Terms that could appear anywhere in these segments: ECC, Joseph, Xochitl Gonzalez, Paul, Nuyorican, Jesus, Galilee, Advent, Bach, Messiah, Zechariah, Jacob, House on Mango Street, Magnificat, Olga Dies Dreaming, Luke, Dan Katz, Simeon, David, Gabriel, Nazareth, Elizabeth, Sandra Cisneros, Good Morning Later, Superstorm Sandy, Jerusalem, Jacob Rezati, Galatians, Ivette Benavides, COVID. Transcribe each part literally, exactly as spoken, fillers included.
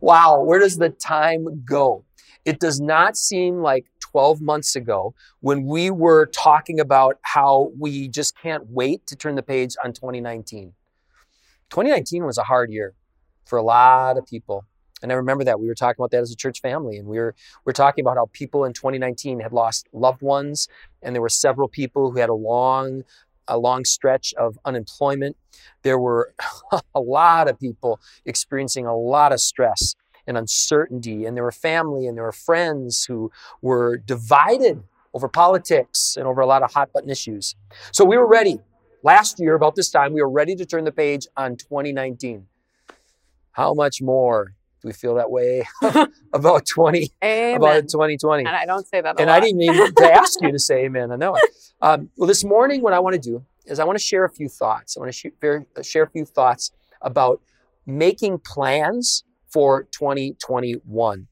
Wow, where does the time go? It does not seem like twelve months ago when we were talking about how we just can't wait to turn the page on twenty nineteen. twenty nineteen was a hard year for a lot of people. And I remember that we were talking about that as a church family, and we were we were talking about how people in twenty nineteen had lost loved ones, and there were several people who had a long a long stretch of unemployment. There were a lot of people experiencing a lot of stress and uncertainty, and there were family and there were friends who were divided over politics and over a lot of hot button issues. So we were ready. Last year, about this time, we were ready to turn the page on twenty nineteen. How much more do we feel that way about twenty amen. About twenty twenty? And I don't say that a and lot. I didn't even to ask you to say amen. I know it. Um, well, this morning, what I want to do is I want to share a few thoughts. I want to sh- share a few thoughts about making plans for twenty twenty-one.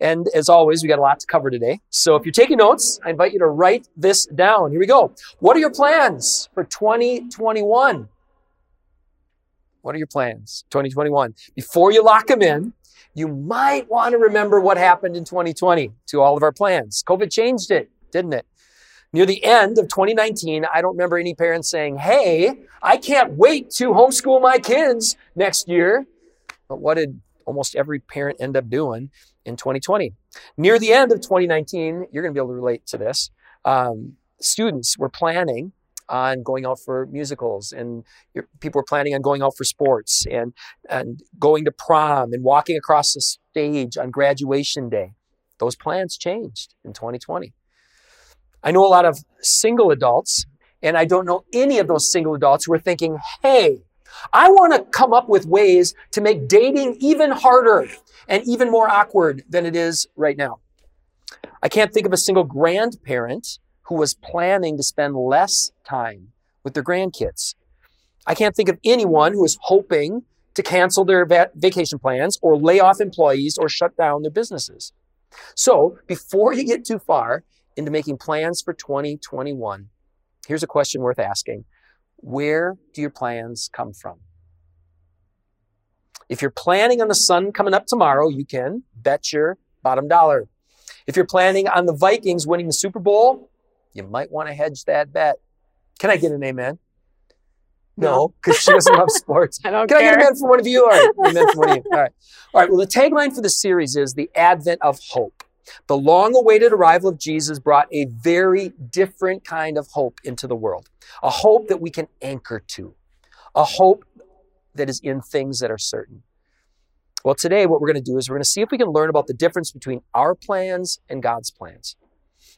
And as always, we got a lot to cover today. So if you're taking notes, I invite you to write this down. Here we go. What are your plans for twenty twenty-one? What are your plans? twenty twenty-one. Before you lock them in, you might want to remember what happened in twenty twenty to all of our plans. COVID changed it, didn't it? Near the end of twenty nineteen, I don't remember any parents saying, hey, I can't wait to homeschool my kids next year. But what did almost every parent end up doing in twenty twenty? Near the end of twenty nineteen, you're going to be able to relate to this. Um, students were planning on going out for musicals, and your, people were planning on going out for sports and, and going to prom and walking across the stage on graduation day. Those plans changed in twenty twenty. I know a lot of single adults, and I don't know any of those single adults who are thinking, hey, I want to come up with ways to make dating even harder and even more awkward than it is right now. I can't think of a single grandparent who was planning to spend less time with their grandkids. I can't think of anyone who is hoping to cancel their va- vacation plans or lay off employees or shut down their businesses. So before you get too far into making plans for twenty twenty-one, here's a question worth asking. Where do your plans come from? If you're planning on the sun coming up tomorrow, you can bet your bottom dollar. If you're planning on the Vikings winning the Super Bowl, you might want to hedge that bet. Can I get an amen? No, because she doesn't love sports. I don't can care. I get an amen from one of you? All right, amen from one of you. All right. All right. Well, the tagline for the series is the Advent of Hope. The long-awaited arrival of Jesus brought a very different kind of hope into the world, a hope that we can anchor to, a hope that is in things that are certain. Well, today what we're going to do is we're going to see if we can learn about the difference between our plans and God's plans.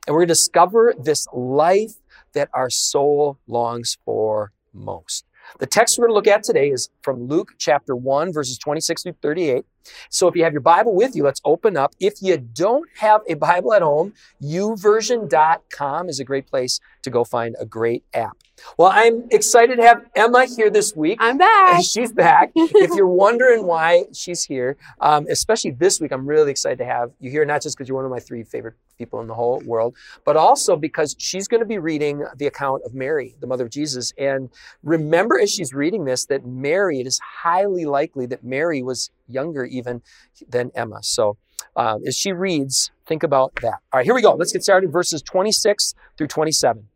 And we're going to discover this life that our soul longs for most. The text we're going to look at today is from Luke chapter one, verses twenty-six through thirty-eight. So if you have your Bible with you, let's open up. If you don't have a Bible at home, u version dot com is a great place to go find a great app. Well, I'm excited to have Emma here this week. I'm back. She's back. If you're wondering why she's here, um, especially this week, I'm really excited to have you here, not just because you're one of my three favorite people in the whole world, but also because she's going to be reading the account of Mary, the mother of Jesus. And remember, as she's reading this, that Mary, it is highly likely that Mary was younger even than Emma. So um, as she reads, think about that. All right, here we go. Let's get started. Verses twenty-six through twenty-seven.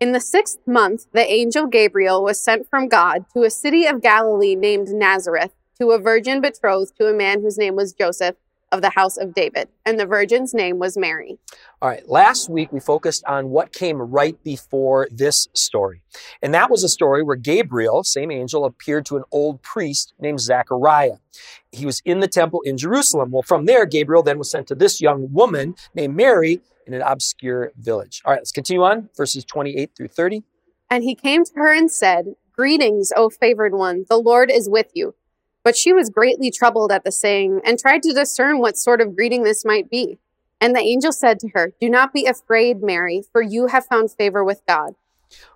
In the sixth month, the angel Gabriel was sent from God to a city of Galilee named Nazareth to a virgin betrothed to a man whose name was Joseph of the house of David, and the virgin's name was Mary. All right, last week we focused on what came right before this story. And that was a story where Gabriel, same angel, appeared to an old priest named Zechariah. He was in the temple in Jerusalem. Well, from there, Gabriel then was sent to this young woman named Mary in an obscure village. All right, let's continue on, verses twenty-eight through thirty. And he came to her and said, "Greetings, O favored one, the Lord is with you." But she was greatly troubled at the saying and tried to discern what sort of greeting this might be. And the angel said to her, "Do not be afraid, Mary, for you have found favor with God."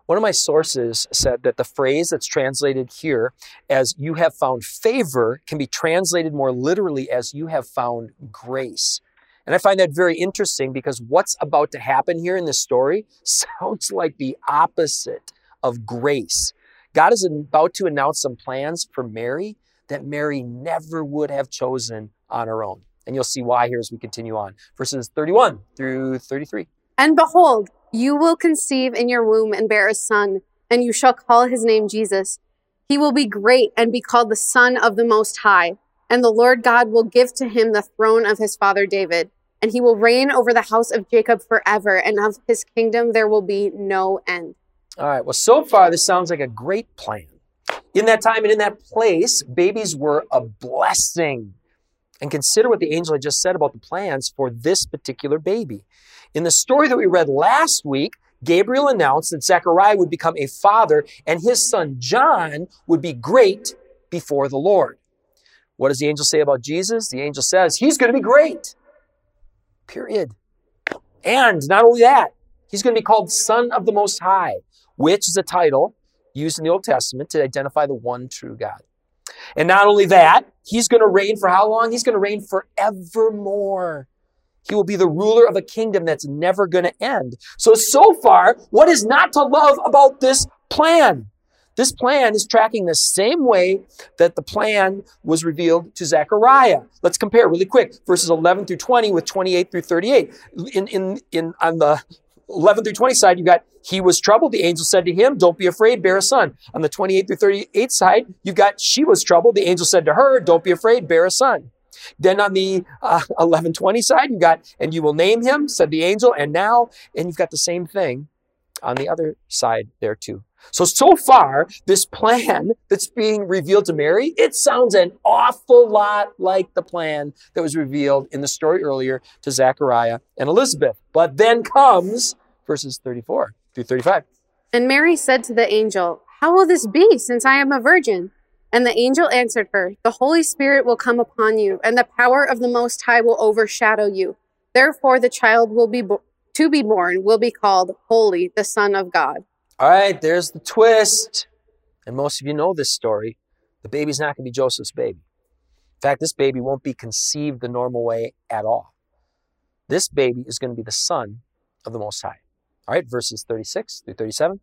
One of my sources said that the phrase that's translated here as "you have found favor" can be translated more literally as "you have found grace." And I find that very interesting because what's about to happen here in this story sounds like the opposite of grace. God is about to announce some plans for Mary that Mary never would have chosen on her own. And you'll see why here as we continue on. Verses thirty-one through thirty-three. And behold, you will conceive in your womb and bear a son, and you shall call his name Jesus. He will be great and be called the Son of the Most High. And the Lord God will give to him the throne of his father David, and he will reign over the house of Jacob forever, and of his kingdom there will be no end. All right, well, so far this sounds like a great plan. In that time and in that place, babies were a blessing. And consider what the angel had just said about the plans for this particular baby. In the story that we read last week, Gabriel announced that Zechariah would become a father and his son John would be great before the Lord. What does the angel say about Jesus? The angel says, he's going to be great, period. And not only that, he's going to be called Son of the Most High, which is a title used in the Old Testament to identify the one true God. And not only that, he's going to reign for how long? He's going to reign forevermore. He will be the ruler of a kingdom that's never going to end. So, so far, what is not to love about this plan? This plan is tracking the same way that the plan was revealed to Zechariah. Let's compare really quick, verses eleven through twenty with twenty-eight through thirty-eight. In, in, in, on the eleven through twenty side, you've got, he was troubled. The angel said to him, don't be afraid, bear a son. On the twenty-eight through thirty-eight side, you've got, she was troubled. The angel said to her, don't be afraid, bear a son. Then on the eleven twenty uh, side, you've got, and you will name him, said the angel, and now, and you've got the same thing on the other side there too. So, so far, this plan that's being revealed to Mary, it sounds an awful lot like the plan that was revealed in the story earlier to Zechariah and Elizabeth. But then comes verses thirty-four through thirty-five. And Mary said to the angel, how will this be since I am a virgin? And the angel answered her, the Holy Spirit will come upon you, and the power of the Most High will overshadow you. Therefore, the child will be bo- to be born will be called Holy, the Son of God. All right, there's the twist. And most of you know this story. The baby's not going to be Joseph's baby. In fact, this baby won't be conceived the normal way at all. This baby is going to be the Son of the Most High. All right, verses thirty-six through thirty-seven.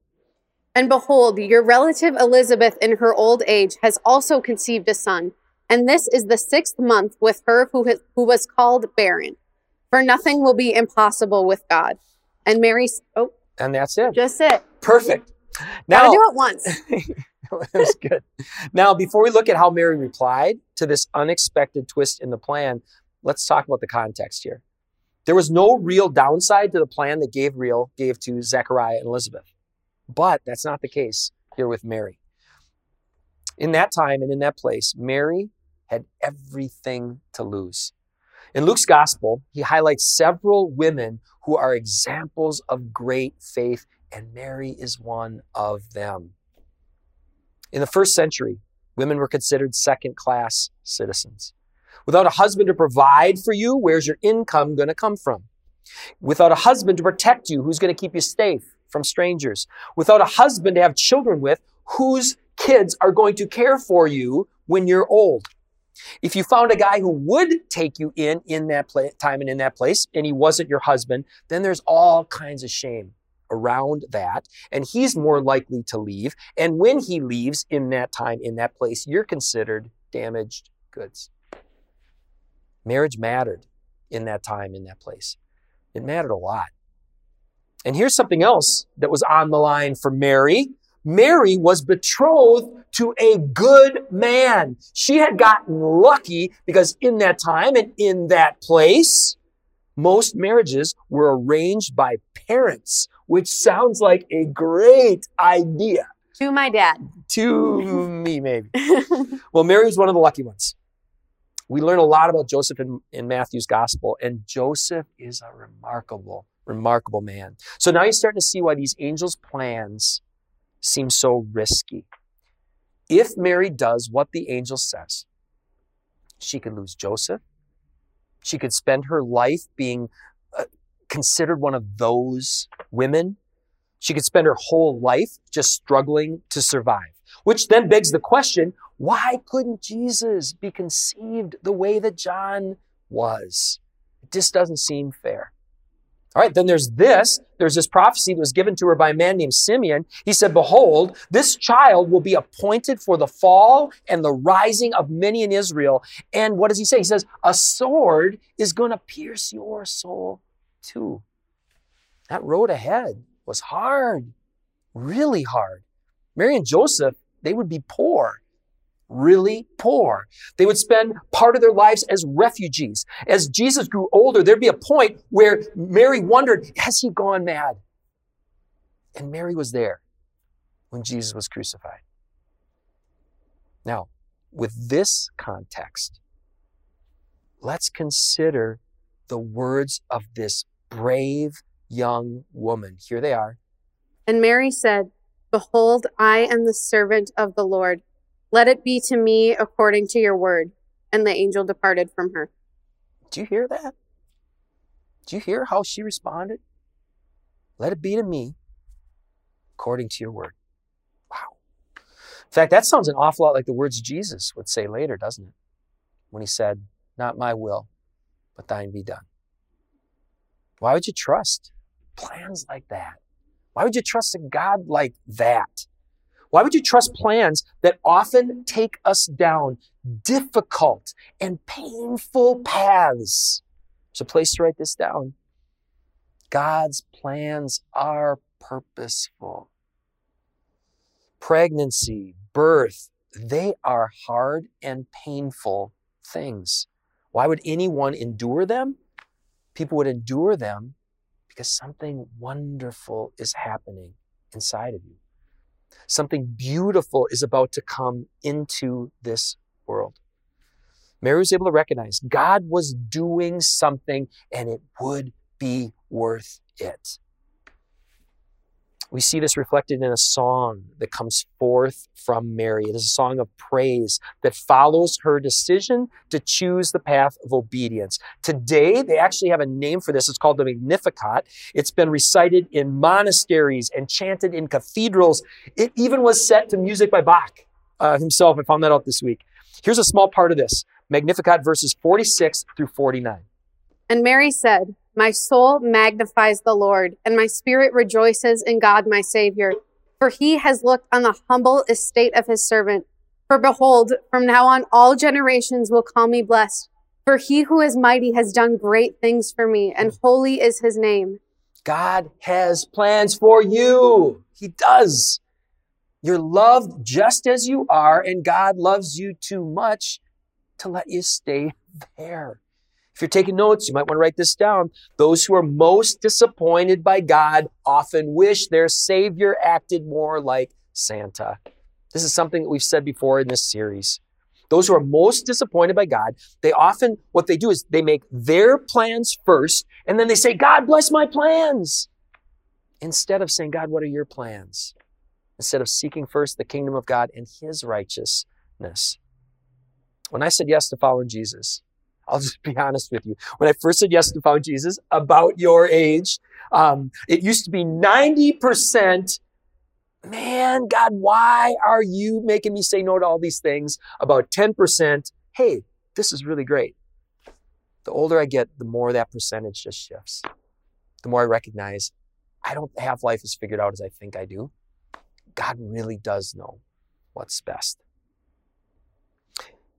And behold, your relative Elizabeth in her old age has also conceived a son. And this is the sixth month with her who, has, who was called barren. For nothing will be impossible with God. And Mary, oh. And that's it. Just it. Perfect. Now I'll do it once. That was good. Now, before we look at how Mary replied to this unexpected twist in the plan, let's talk about the context here. There was no real downside to the plan that Gabriel gave to Zechariah and Elizabeth. But that's not the case here with Mary. In that time and in that place, Mary had everything to lose. In Luke's gospel, he highlights several women who are examples of great faith, and Mary is one of them. In the first century, women were considered second-class citizens. Without a husband to provide for you, where's your income going to come from? Without a husband to protect you, who's going to keep you safe from strangers? Without a husband to have children with, whose kids are going to care for you when you're old? If you found a guy who would take you in, in that pla- time and in that place, and he wasn't your husband, then there's all kinds of shame around that. And he's more likely to leave. And when he leaves in that time, in that place, you're considered damaged goods. Marriage mattered in that time, in that place. It mattered a lot. And here's something else that was on the line for Mary. Mary was betrothed to a good man. She had gotten lucky because in that time and in that place, most marriages were arranged by parents, which sounds like a great idea. To my dad. To me, maybe. Well, Mary was one of the lucky ones. We learn a lot about Joseph in, in Matthew's gospel, and Joseph is a remarkable, remarkable man. So now you're starting to see why these angels' plans seems so risky. If Mary does what the angel says, she could lose Joseph. She could spend her life being uh, considered one of those women. She could spend her whole life just struggling to survive, which then begs the question, why couldn't Jesus be conceived the way that John was? It just doesn't seem fair. All right, then there's this. There's this prophecy that was given to her by a man named Simeon. He said, behold, this child will be appointed for the fall and the rising of many in Israel. And what does he say? He says, a sword is going to pierce your soul too. That road ahead was hard, really hard. Mary and Joseph, they would be poor. Really poor. They would spend part of their lives as refugees. As Jesus grew older, there'd be a point where Mary wondered, has he gone mad? And Mary was there when Jesus was crucified. Now, with this context, let's consider the words of this brave young woman. Here they are. And Mary said, behold, I am the servant of the Lord. Let it be to me according to your word. And the angel departed from her. Do you hear that? Do you hear how she responded? Let it be to me according to your word. Wow. In fact, that sounds an awful lot like the words Jesus would say later, doesn't it? When he said, not my will, but thine be done. Why would you trust plans like that? Why would you trust a God like that? Why would you trust plans that often take us down difficult and painful paths? There's a place to write this down. God's plans are purposeful. Pregnancy, birth, they are hard and painful things. Why would anyone endure them? People would endure them because something wonderful is happening inside of you. Something beautiful is about to come into this world. Mary was able to recognize God was doing something and it would be worth it. We see this reflected in a song that comes forth from Mary. It is a song of praise that follows her decision to choose the path of obedience. Today, they actually have a name for this. It's called the Magnificat. It's been recited in monasteries and chanted in cathedrals. It even was set to music by Bach uh, himself. I found that out this week. Here's a small part of this. Magnificat verses forty-six through forty-nine. And Mary said, my soul magnifies the Lord, and my spirit rejoices in God my Savior, for he has looked on the humble estate of his servant. For behold, from now on all generations will call me blessed, for he who is mighty has done great things for me, and holy is his name. God has plans for you. He does. You're loved just as you are, and God loves you too much to let you stay there. If you're taking notes, you might want to write this down. Those who are most disappointed by God often wish their Savior acted more like Santa. This is something that we've said before in this series. Those who are most disappointed by God, they often, what they do is they make their plans first, and then they say, God bless my plans. Instead of saying, God, what are your plans? Instead of seeking first the kingdom of God and his righteousness. When I said yes to following Jesus, I'll just be honest with you. When I first said yes to following Jesus, about your age, um, it used to be ninety percent, man, God, why are you making me say no to all these things? About ten percent, hey, this is really great. The older I get, the more that percentage just shifts. The more I recognize I don't have life as figured out as I think I do. God really does know what's best.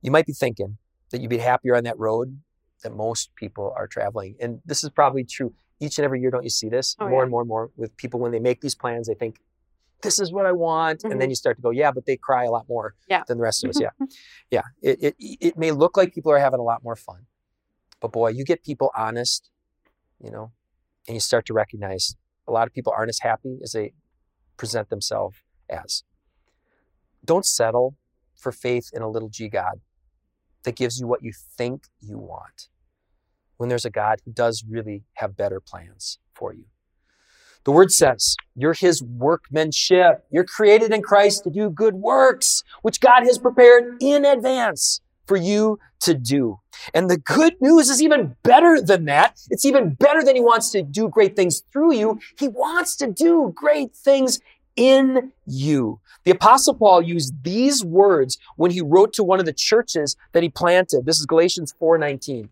You might be thinking that you'd be happier on that road that most people are traveling. And this is probably true each and every year. Don't you see this? Oh, more yeah. and more and more with people when they make these plans, they think, this is what I want. Mm-hmm. And then you start to go, yeah, but they cry a lot more yeah. than the rest of us. Yeah, yeah. It, it, it may look like people are having a lot more fun, but boy, you get people honest, you know, and you start to recognize a lot of people aren't as happy as they present themselves as. Don't settle for faith in a little g God that gives you what you think you want, when there's a God who does really have better plans for you. The word says, you're his workmanship. You're created in Christ to do good works, which God has prepared in advance for you to do. And the good news is even better than that. It's even better than he wants to do great things through you. He wants to do great things in you. The Apostle Paul used these words when he wrote to one of the churches that he planted. This is Galatians four nineteen.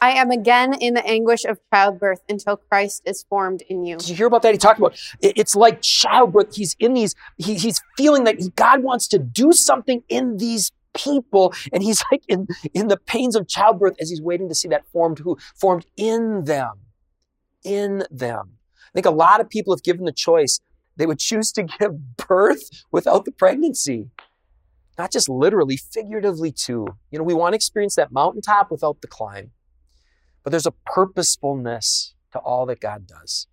I am again in the anguish of childbirth until Christ is formed in you. Did you hear about that? He talked about, it's like childbirth. He's in these, he, he's feeling that God wants to do something in these people. And he's like in, in the pains of childbirth as he's waiting to see that formed who formed in them, in them. I think a lot of people, if given the choice, they would choose to give birth without the pregnancy. Not just literally, figuratively too. You know, we want to experience that mountaintop without the climb. But there's a purposefulness to all that God does.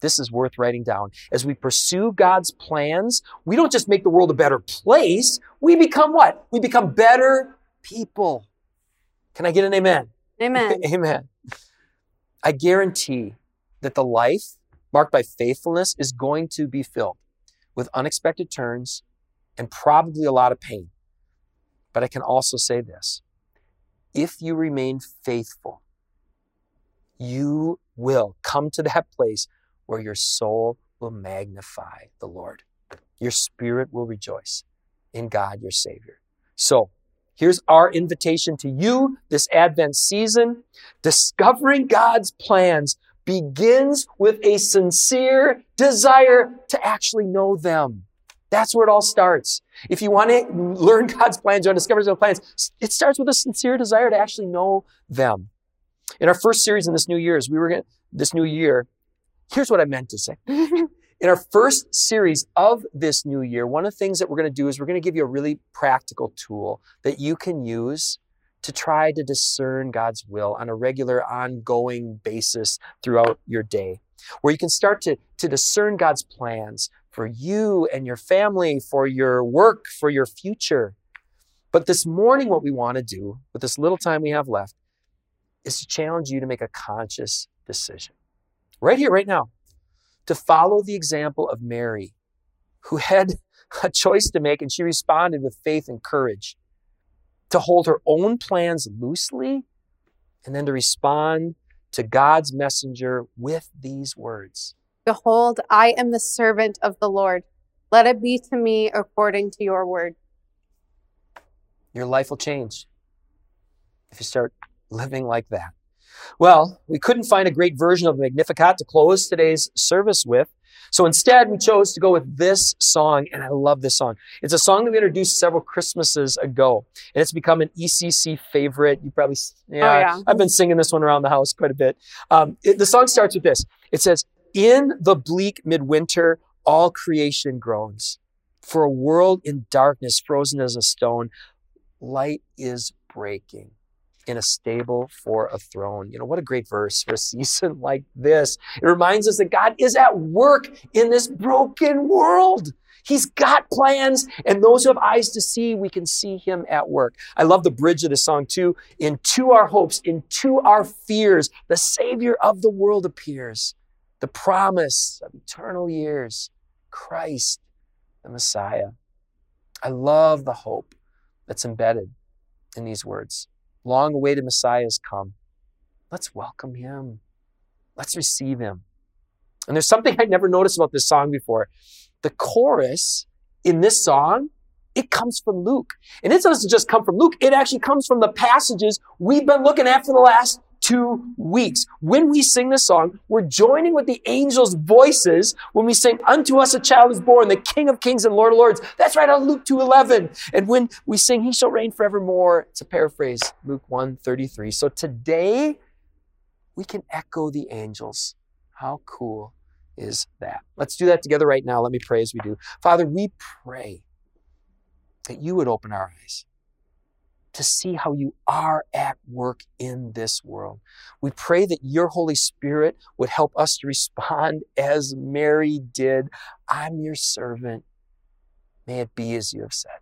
This is worth writing down. As we pursue God's plans, we don't just make the world a better place. We become what? We become better people. Can I get an amen? Amen. Amen. I guarantee that the life marked by faithfulness is going to be filled with unexpected turns and probably a lot of pain. But I can also say this. If you remain faithful, you will come to that place where your soul will magnify the Lord. Your spirit will rejoice in God, your Savior. So here's our invitation to you this Advent season. Discovering God's plans begins with a sincere desire to actually know them. That's where it all starts. If you want to learn God's plans or discover God's plans, it starts with a sincere desire to actually know them. In our first series in this new year, as we were going this new year, here's what I meant to say. In our first series of this new year, one of the things that we're going to do is we're going to give you a really practical tool that you can use to try to discern God's will on a regular, ongoing basis throughout your day, where you can start to, to discern God's plans for you and your family, for your work, for your future. But this morning, what we want to do with this little time we have left is to challenge you to make a conscious decision, right here, right now, to follow the example of Mary, who had a choice to make and she responded with faith and courage, to hold her own plans loosely, and then to respond to God's messenger with these words. Behold, I am the servant of the Lord. Let it be to me according to your word. Your life will change if you start living like that. Well, we couldn't find a great version of the Magnificat to close today's service with. So instead, we chose to go with this song, and I love this song. It's a song that we introduced several Christmases ago, and it's become an E C C favorite. You probably, yeah, oh, yeah. I've been singing this one around the house quite a bit. Um, it, the song starts with this. It says, in the bleak midwinter, all creation groans. For a world in darkness, frozen as a stone, light is breaking. In a stable for a throne. You know, what a great verse for a season like this. It reminds us that God is at work in this broken world. He's got plans, and those who have eyes to see, we can see him at work. I love the bridge of this song too. Into our hopes, into our fears, the Savior of the world appears. The promise of eternal years, Christ, the Messiah. I love the hope that's embedded in these words. Long-awaited Messiah has come. Let's welcome him. Let's receive him. And there's something I never noticed about this song before. The chorus in this song, it comes from Luke. And it doesn't just come from Luke. It actually comes from the passages we've been looking at for the last two weeks. When we sing this song, we're joining with the angels' voices when we sing, unto us a child is born, the King of kings and Lord of lords. That's right out of Luke two eleven. And when we sing, he shall reign forevermore, it's a paraphrase, Luke one thirty-three. So today, we can echo the angels. How cool is that? Let's do that together right now. Let me pray as we do. Father, we pray that you would open our eyes to see how you are at work in this world. We pray that your Holy Spirit would help us to respond as Mary did. I'm your servant. May it be as you have said.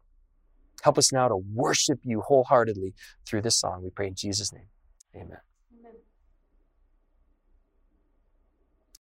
Help us now to worship you wholeheartedly through this song. We pray in Jesus' name. Amen.